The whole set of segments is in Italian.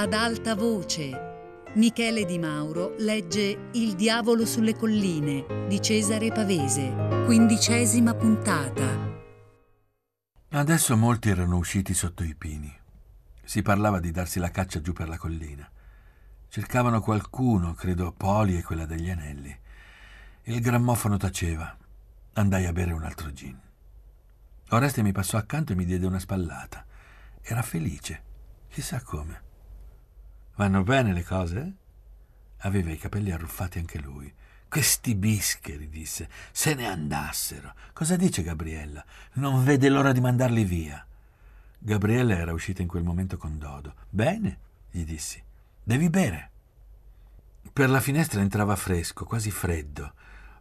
Ad alta voce, Michele Di Mauro legge Il diavolo sulle colline di Cesare Pavese, 15ª puntata. Adesso molti erano usciti sotto i pini. Si parlava di darsi la caccia giù per la collina. Cercavano qualcuno, credo Poli e quella degli Anelli. Il grammofono taceva. Andai a bere un altro gin. Oreste mi passò accanto e mi diede una spallata. Era felice, chissà come. Vanno bene le cose? Aveva i capelli arruffati anche lui. Questi bischeri, disse, se ne andassero. Cosa dice Gabriella? Non vede l'ora di mandarli via. Gabriella era uscita in quel momento con Dodo. Bene, gli dissi, devi bere. Per la finestra entrava fresco, quasi freddo.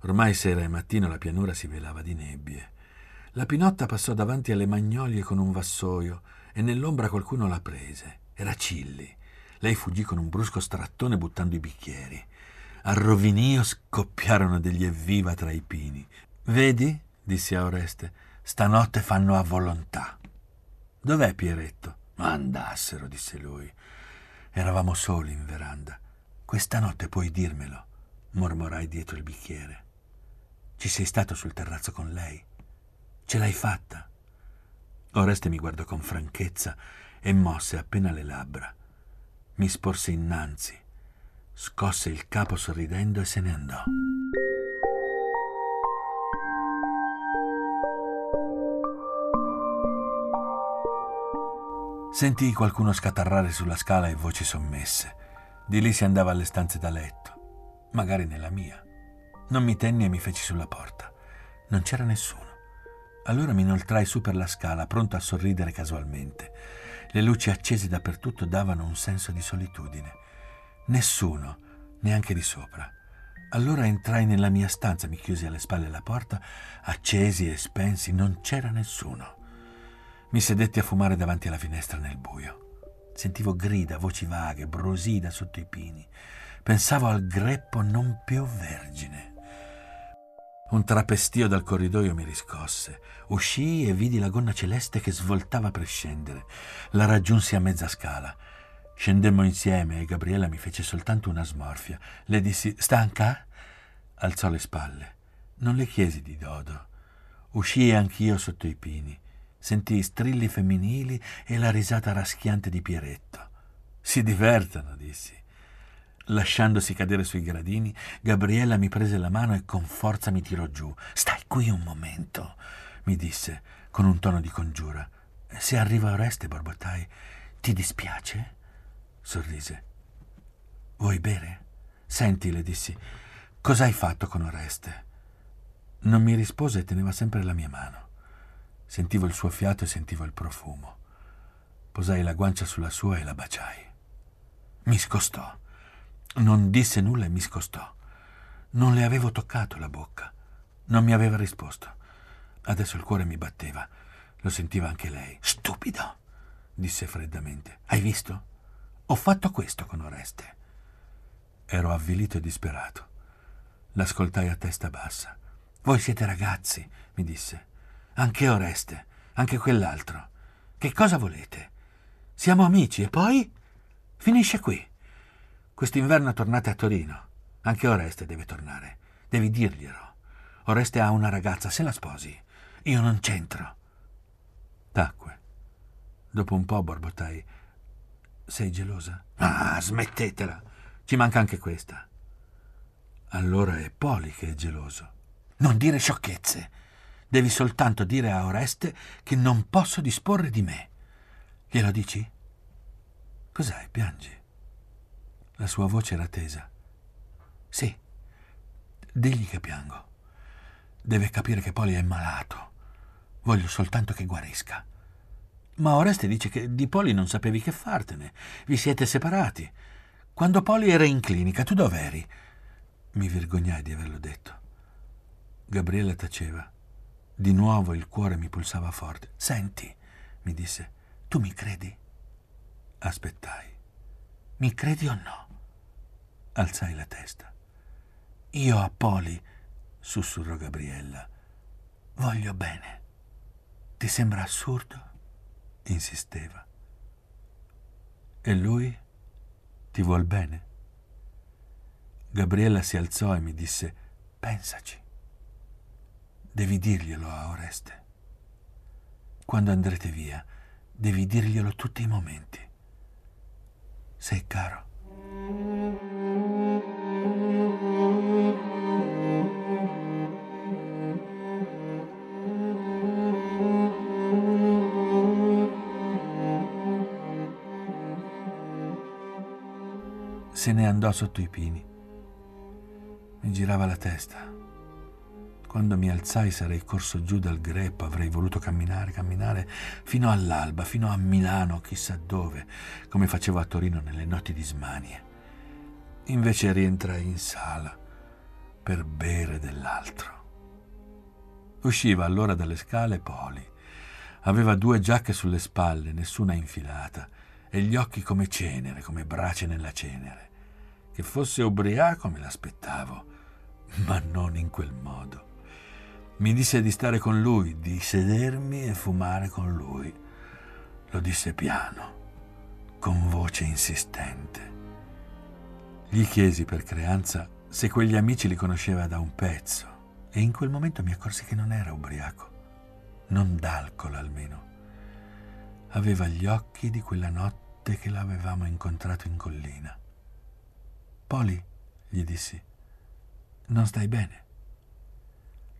Ormai sera e mattino la pianura si velava di nebbie. La Pinotta passò davanti alle magnolie con un vassoio e nell'ombra qualcuno la prese. Era Cilli. Lei fuggì con un brusco strattone buttando i bicchieri. Al rovinio scoppiarono degli evviva tra i pini. Vedi, disse a Oreste, stanotte fanno a volontà. Dov'è Pieretto? Ma andassero, disse lui. Eravamo soli in veranda. Questa notte puoi dirmelo, mormorai dietro il bicchiere. Ci sei stato sul terrazzo con lei? Ce l'hai fatta? Oreste mi guardò con franchezza e mosse appena le labbra. Mi sporse innanzi, scosse il capo sorridendo e se ne andò. Sentii qualcuno scatarrare sulla scala e voci sommesse. Di lì si andava alle stanze da letto, magari nella mia. Non mi tenni e mi feci sulla porta. Non c'era nessuno. Allora mi inoltrai su per la scala, pronto a sorridere casualmente. Le luci accese dappertutto davano un senso di solitudine. Nessuno, neanche di sopra. Allora entrai nella mia stanza, mi chiusi alle spalle la porta, accesi e spensi, non c'era nessuno. Mi sedetti a fumare davanti alla finestra nel buio. Sentivo grida, voci vaghe, brosii da sotto i pini. Pensavo al greppo non più vergine. Un trapestio dal corridoio mi riscosse. Uscii e vidi la gonna celeste che svoltava per scendere. La raggiunsi a mezza scala. Scendemmo insieme e Gabriella mi fece soltanto una smorfia. Le dissi, stanca? Alzò le spalle. Non le chiesi di Dodo. Uscii anch'io sotto i pini. Sentii strilli femminili e la risata raschiante di Pieretto. Si divertano, dissi. Lasciandosi cadere sui gradini, Gabriella mi prese la mano e con forza mi tirò giù. «Stai qui un momento», mi disse, con un tono di congiura. «Se arriva Oreste», borbottai, «ti dispiace?» Sorrise. «Vuoi bere?» «Senti», le dissi, «cosa hai fatto con Oreste?» Non mi rispose e teneva sempre la mia mano. Sentivo il suo fiato e sentivo il profumo. Posai la guancia sulla sua e la baciai. Mi scostò. Non disse nulla e mi scostò. Non le avevo toccato la bocca. Non mi aveva risposto. Adesso il cuore mi batteva. Lo sentiva anche lei. «Stupido!» disse freddamente. «Hai visto? Ho fatto questo con Oreste». Ero avvilito e disperato. L'ascoltai a testa bassa. «Voi siete ragazzi», mi disse. «Anche Oreste, anche quell'altro. Che cosa volete? Siamo amici e poi finisce qui. Quest'inverno tornate a Torino. Anche Oreste deve tornare. Devi dirglielo. Oreste ha una ragazza, se la sposi. Io non c'entro». Tacque. Dopo un po' borbottai. «Sei gelosa?» «Ah, smettetela. Ci manca anche questa». «Allora è Poli che è geloso». «Non dire sciocchezze. Devi soltanto dire a Oreste che non posso disporre di me. Glielo dici?» «Cos'hai? Piangi?» La sua voce era tesa. «Sì, digli che piango. Deve capire che Poli è malato. Voglio soltanto che guarisca». «Ma Oreste dice che di Poli non sapevi che fartene. Vi siete separati. Quando Poli era in clinica, tu dov'eri?» Mi vergognai di averlo detto. Gabriella taceva. Di nuovo il cuore mi pulsava forte. «Senti», mi disse, «tu mi credi?» Aspettai. «Mi credi o no?» Alzai la testa. «Io a Poli», sussurrò Gabriella, «voglio bene. Ti sembra assurdo?» insisteva. «E lui?» Ti vuol bene? Gabriella si alzò e mi disse: pensaci. Devi dirglielo a Oreste. Quando andrete via, devi dirglielo tutti i momenti. Sei caro. Se ne andò sotto i pini. Mi girava la testa. Quando mi alzai sarei corso giù dal greppo, avrei voluto camminare fino all'alba, fino a Milano, chissà dove, come facevo a Torino nelle notti di smanie. Invece rientrai in sala per bere dell'altro. Usciva allora dalle scale Poli. Aveva 2 giacche sulle spalle, nessuna infilata, e gli occhi come cenere, come brace nella cenere. Che fosse ubriaco me l'aspettavo, ma non in quel modo. Mi disse di stare con lui, di sedermi e fumare con lui. Lo disse piano, con voce insistente. Gli chiesi per creanza se quegli amici li conosceva da un pezzo, e in quel momento mi accorsi che non era ubriaco, non d'alcol almeno. Aveva gli occhi di quella notte che l'avevamo incontrato in collina. Poli, gli dissi, non stai bene?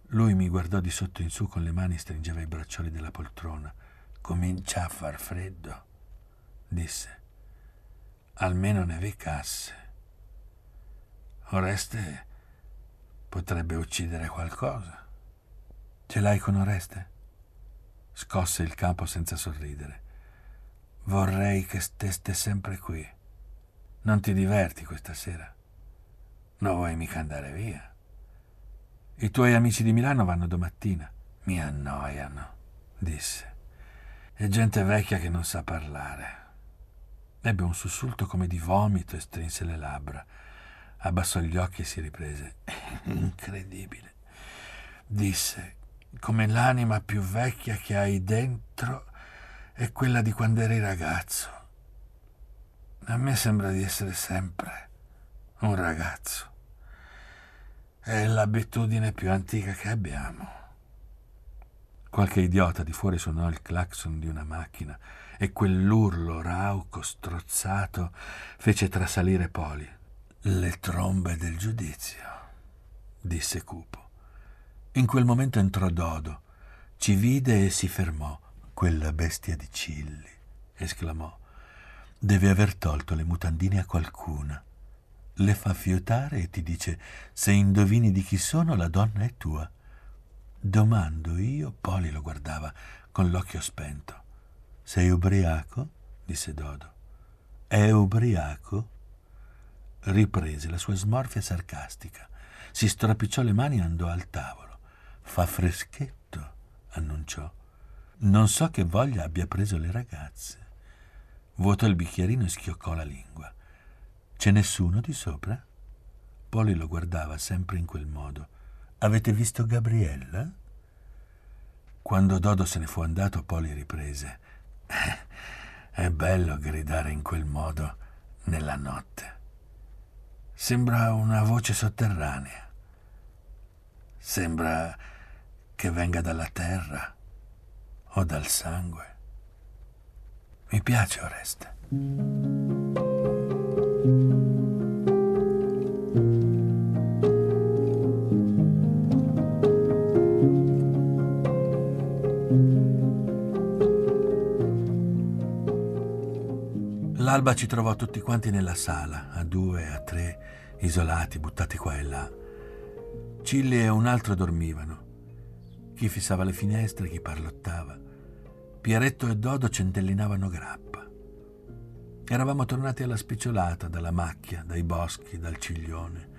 Lui mi guardò di sotto in su, con le mani stringeva i braccioli della poltrona. Comincia a far freddo, disse. Almeno ne nevicasse. Oreste potrebbe uccidere qualcosa. Ce l'hai con Oreste? Scosse il capo senza sorridere. Vorrei che steste sempre qui. Non ti diverti questa sera? Non vuoi mica andare via? I tuoi amici di Milano vanno domattina. Mi annoiano, disse. È gente vecchia che non sa parlare. Ebbe un sussulto come di vomito e strinse le labbra. Abbassò gli occhi e si riprese. Incredibile, disse. Come l'anima più vecchia che hai dentro è quella di quando eri ragazzo. A me sembra di essere sempre un ragazzo. È l'abitudine più antica che abbiamo. Qualche idiota di fuori suonò il clacson di una macchina e quell'urlo rauco, strozzato, fece trasalire Poli. Le trombe del giudizio, disse cupo. In quel momento entrò Dodo, ci vide e si fermò. Quella bestia di Cilli, esclamò. Deve aver tolto le mutandine a qualcuna. Le fa fiutare e ti dice: se indovini di chi sono, la donna è tua. Domando io. Poli lo guardava con l'occhio spento. Sei ubriaco? Disse Dodo. È ubriaco? Riprese la sua smorfia sarcastica, si stropicciò le mani e andò al tavolo. Fa freschetto, annunciò. Non so che voglia abbia preso le ragazze. Vuotò il bicchierino e schioccò la lingua. C'è nessuno di sopra? Poli lo guardava sempre in quel modo. Avete visto Gabriella? Quando Dodo se ne fu andato, Poli riprese. È bello gridare in quel modo nella notte. Sembra una voce sotterranea. Sembra che venga dalla terra o dal sangue. Mi piace Oreste. L'alba ci trovò tutti quanti nella sala, a 2, a 3, isolati, buttati qua e là. Cilli e un altro dormivano. Chi fissava le finestre, chi parlottava. Pieretto e Dodo centellinavano grappa. Eravamo tornati alla spicciolata, dalla macchia, dai boschi, dal ciglione.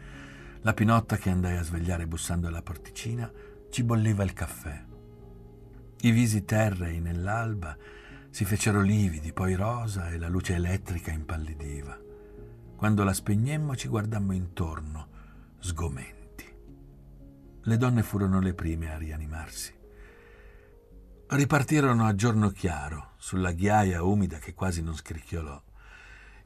La Pinotta, che andai a svegliare bussando alla porticina, ci bolliva il caffè. I visi terrei nell'alba si fecero lividi, poi rosa, e la luce elettrica impallidiva. Quando la spegnemmo ci guardammo intorno, sgomenti. Le donne furono le prime a rianimarsi. Ripartirono a giorno chiaro, sulla ghiaia umida che quasi non scricchiolò.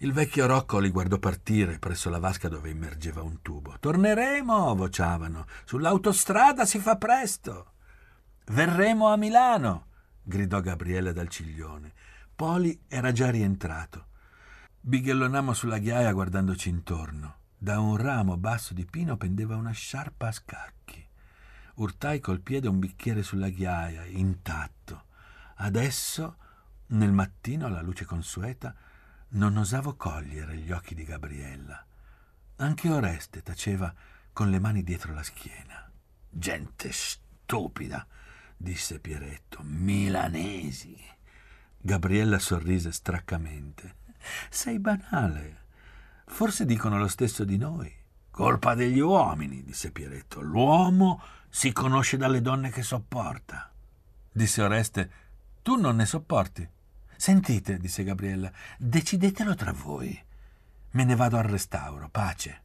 Il vecchio Rocco li guardò partire presso la vasca dove immergeva un tubo. «Torneremo!» vociavano. «Sull'autostrada si fa presto!» «Verremo a Milano!» gridò Gabriele dal ciglione. Poli era già rientrato. Bighellonammo sulla ghiaia guardandoci intorno. Da un ramo basso di pino pendeva una sciarpa a scacchi. Urtai col piede un bicchiere sulla ghiaia, intatto. Adesso, nel mattino, alla luce consueta, non osavo cogliere gli occhi di Gabriella. Anche Oreste taceva con le mani dietro la schiena. «Gente stupida!» disse Pieretto. «Milanesi!» Gabriella sorrise straccamente. «Sei banale. Forse dicono lo stesso di noi». «Colpa degli uomini», disse Pieretto. «L'uomo si conosce dalle donne che sopporta». Disse Oreste: «Tu non ne sopporti». «Sentite», disse Gabriella, «decidetelo tra voi. Me ne vado al restauro. Pace».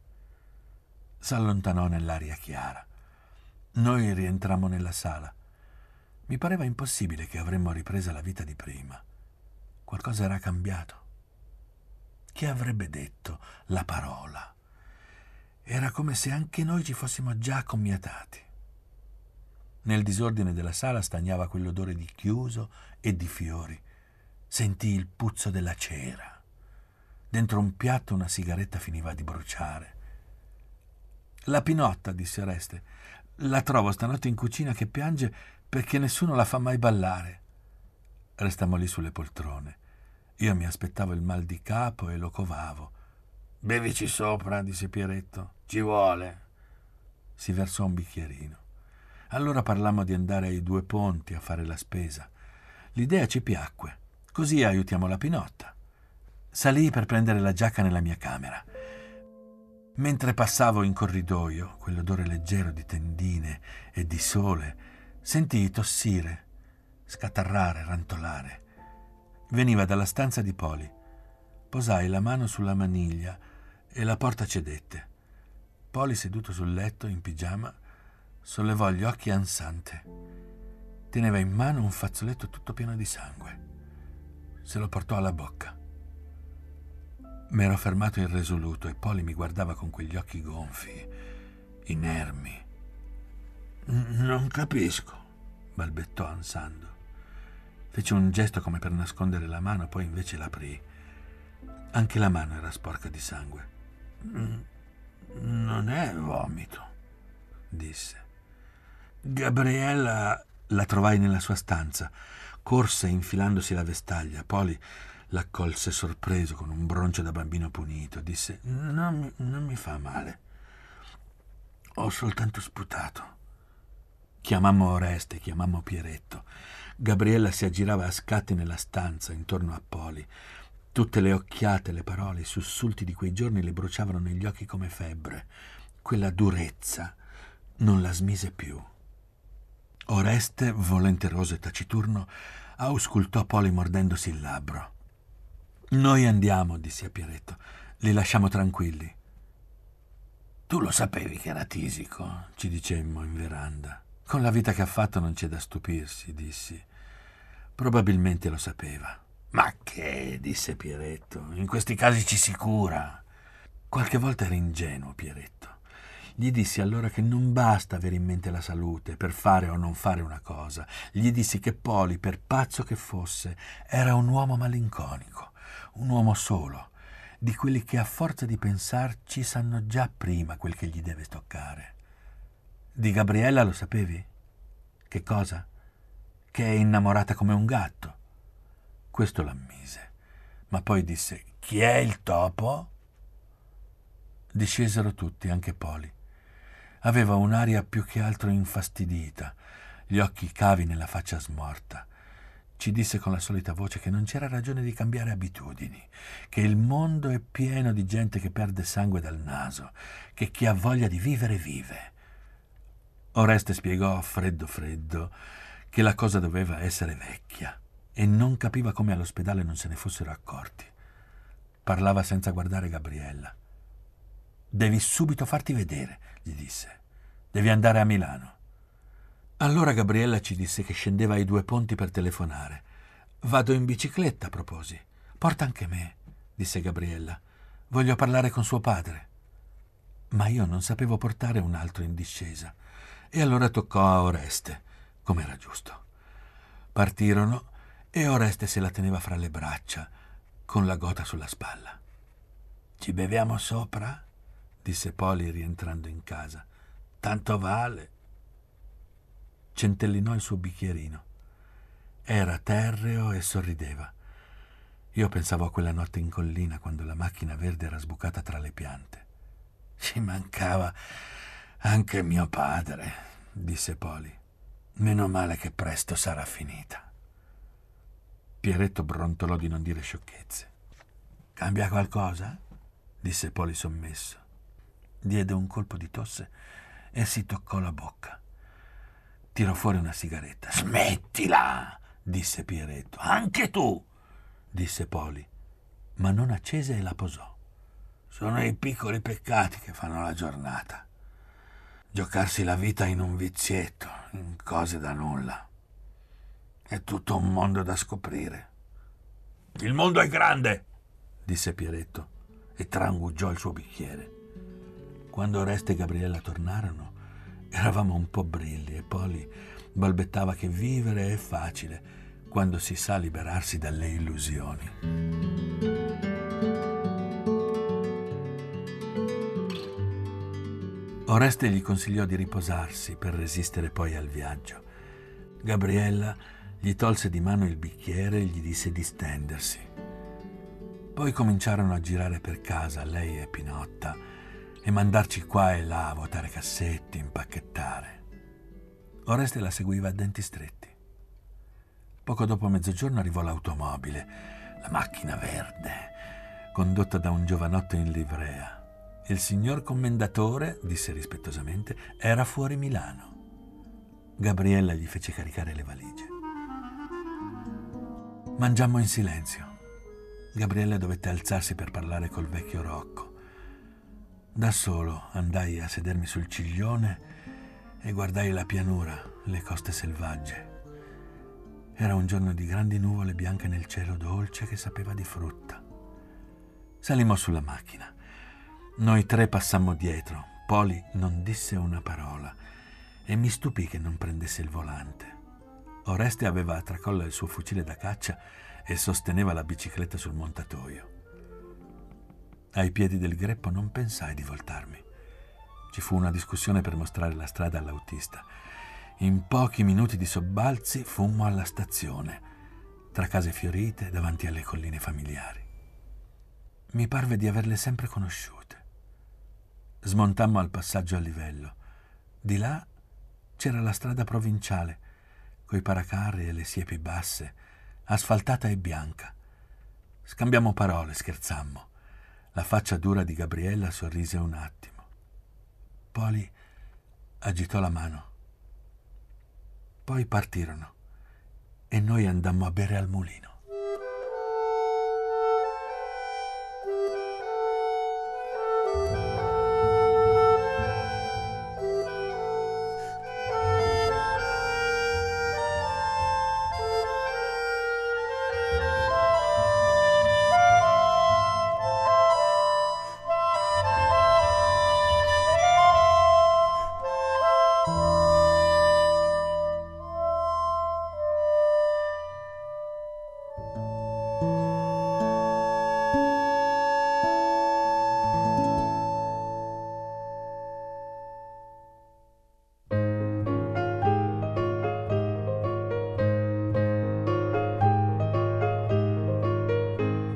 S'allontanò nell'aria chiara. Noi rientrammo nella sala. Mi pareva impossibile che avremmo ripresa la vita di prima. Qualcosa era cambiato. Chi avrebbe detto la parola? Era come se anche noi ci fossimo già commiatati. Nel disordine della sala stagnava quell'odore di chiuso e di fiori. Sentii il puzzo della cera. Dentro un piatto una sigaretta finiva di bruciare. «La Pinotta», disse Oreste, «la trovo stanotte in cucina che piange perché nessuno la fa mai ballare». Restammo lì sulle poltrone. Io mi aspettavo il mal di capo e lo covavo. «Bevici sopra», disse Pieretto. «Ci vuole». Si versò un bicchierino. Allora parlammo di andare ai Due Ponti a fare la spesa. L'idea ci piacque. Così aiutiamo la Pinotta. Salii per prendere la giacca nella mia camera. Mentre passavo in corridoio, quell'odore leggero di tendine e di sole, sentii tossire, scatarrare, rantolare. Veniva dalla stanza di Poli. Posai la mano sulla maniglia e la porta cedette. Poli, seduto sul letto in pigiama, sollevò gli occhi ansante. Teneva in mano un fazzoletto tutto pieno di sangue. Se lo portò alla bocca. M'ero fermato irresoluto e Poli mi guardava con quegli occhi gonfi, inermi. «Non capisco», balbettò ansando. Fece un gesto come per nascondere la mano, poi invece l'aprì. Anche la mano era sporca di sangue. «Non è vomito», disse. «Gabriella...» La trovai nella sua stanza. Corse infilandosi la vestaglia. Poli l'accolse sorpreso con un broncio da bambino punito. Disse: non mi fa male. Ho soltanto sputato». Chiamammo Oreste, chiamammo Pieretto. Gabriella si aggirava a scatti nella stanza intorno a Poli. Tutte le occhiate, le parole, i sussulti di quei giorni le bruciavano negli occhi come febbre. Quella durezza non la smise più. Oreste, volenteroso e taciturno, auscultò Poli mordendosi il labbro. «Noi andiamo», disse a Pieretto. «Li lasciamo tranquilli». «Tu lo sapevi che era tisico», ci dicemmo in veranda. «Con la vita che ha fatto non c'è da stupirsi», dissi. «Probabilmente lo sapeva». «Ma che», disse Pieretto, «in questi casi ci si cura». Qualche volta era ingenuo Pieretto. Gli dissi allora che non basta avere in mente la salute per fare o non fare una cosa. Gli dissi che Poli, per pazzo che fosse, era un uomo malinconico, un uomo solo, di quelli che a forza di pensarci sanno già prima quel che gli deve toccare. «Di Gabriella lo sapevi?» «Che cosa?» «Che è innamorata come un gatto». Questo l'ammise, ma poi disse: «Chi è il topo?» Discesero tutti, anche Poli. Aveva un'aria più che altro infastidita, gli occhi cavi nella faccia smorta. Ci disse con la solita voce che non c'era ragione di cambiare abitudini, che il mondo è pieno di gente che perde sangue dal naso, che chi ha voglia di vivere vive. Oreste spiegò freddo che la cosa doveva essere vecchia e non capiva come all'ospedale non se ne fossero accorti. Parlava senza guardare Gabriella. «Devi subito farti vedere», gli disse. «Devi andare a Milano». Allora Gabriella ci disse che scendeva ai Due Ponti per telefonare. «Vado in bicicletta», proposi. «Porta anche me». disse Gabriella. Voglio parlare con suo padre. Ma io non sapevo portare un altro in discesa. E allora toccò a Oreste, come era giusto. Partirono e Oreste se la teneva fra le braccia, con la gota sulla spalla. «Ci beviamo sopra?» disse Poli rientrando in casa. «Tanto vale!» Centellinò il suo bicchierino. Era terreo e sorrideva. Io pensavo a quella notte in collina quando la macchina verde era sbucata tra le piante. «Ci mancava anche mio padre», disse Poli. «Meno male che presto sarà finita». Pieretto brontolò di non dire sciocchezze. «Cambia qualcosa?» disse Poli sommesso. Diede un colpo di tosse e si toccò la bocca. Tirò fuori una sigaretta. «Smettila!» disse Pieretto. «Anche tu!» disse Poli, ma non accese e la posò. «Sono i piccoli peccati che fanno la giornata. Giocarsi la vita in un vizietto, in cose da nulla. È tutto un mondo da scoprire». «Il mondo è grande!» disse Pieretto e trangugiò il suo bicchiere. Quando Oreste e Gabriella tornarono, eravamo un po' brilli e Poli balbettava che vivere è facile quando si sa liberarsi dalle illusioni. Oreste gli consigliò di riposarsi per resistere poi al viaggio. Gabriella gli tolse di mano il bicchiere e gli disse di stendersi. Poi cominciarono a girare per casa, lei e Pinotta, e mandarci qua e là, a vuotare cassetti, impacchettare. Oreste la seguiva a denti stretti. Poco dopo mezzogiorno arrivò l'automobile, la macchina verde, condotta da un giovanotto in livrea. Il signor commendatore, disse rispettosamente, era fuori Milano. Gabriella gli fece caricare le valigie. Mangiammo in silenzio. Gabriella dovette alzarsi per parlare col vecchio Rocco. Da solo andai a sedermi sul ciglione e guardai la pianura, le coste selvagge. Era un giorno di grandi nuvole bianche nel cielo dolce che sapeva di frutta. Salimmo sulla macchina. Noi tre passammo dietro. Poli non disse una parola e mi stupì che non prendesse il volante. Oreste aveva a tracolla il suo fucile da caccia e sosteneva la bicicletta sul montatoio. Ai piedi del greppo non pensai di voltarmi. Ci fu una discussione per mostrare la strada all'autista. In pochi minuti di sobbalzi fummo alla stazione, tra case fiorite davanti alle colline familiari. Mi parve di averle sempre conosciute. Smontammo al passaggio a livello. Di là c'era la strada provinciale, coi paracarri e le siepi basse, asfaltata e bianca. Scambiammo parole, scherzammo. La faccia dura di Gabriella sorrise un attimo. Poli agitò la mano. Poi partirono e noi andammo a bere al mulino.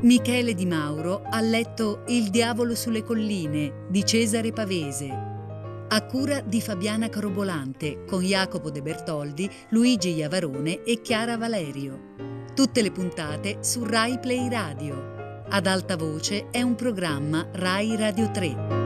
Michele Di Mauro ha letto Il diavolo sulle colline di Cesare Pavese, a cura di Fabiana Carobolante, con Jacopo De Bertoldi, Luigi Iavarone e Chiara Valerio. Tutte le puntate su Rai Play Radio. Ad alta voce è un programma Rai Radio 3.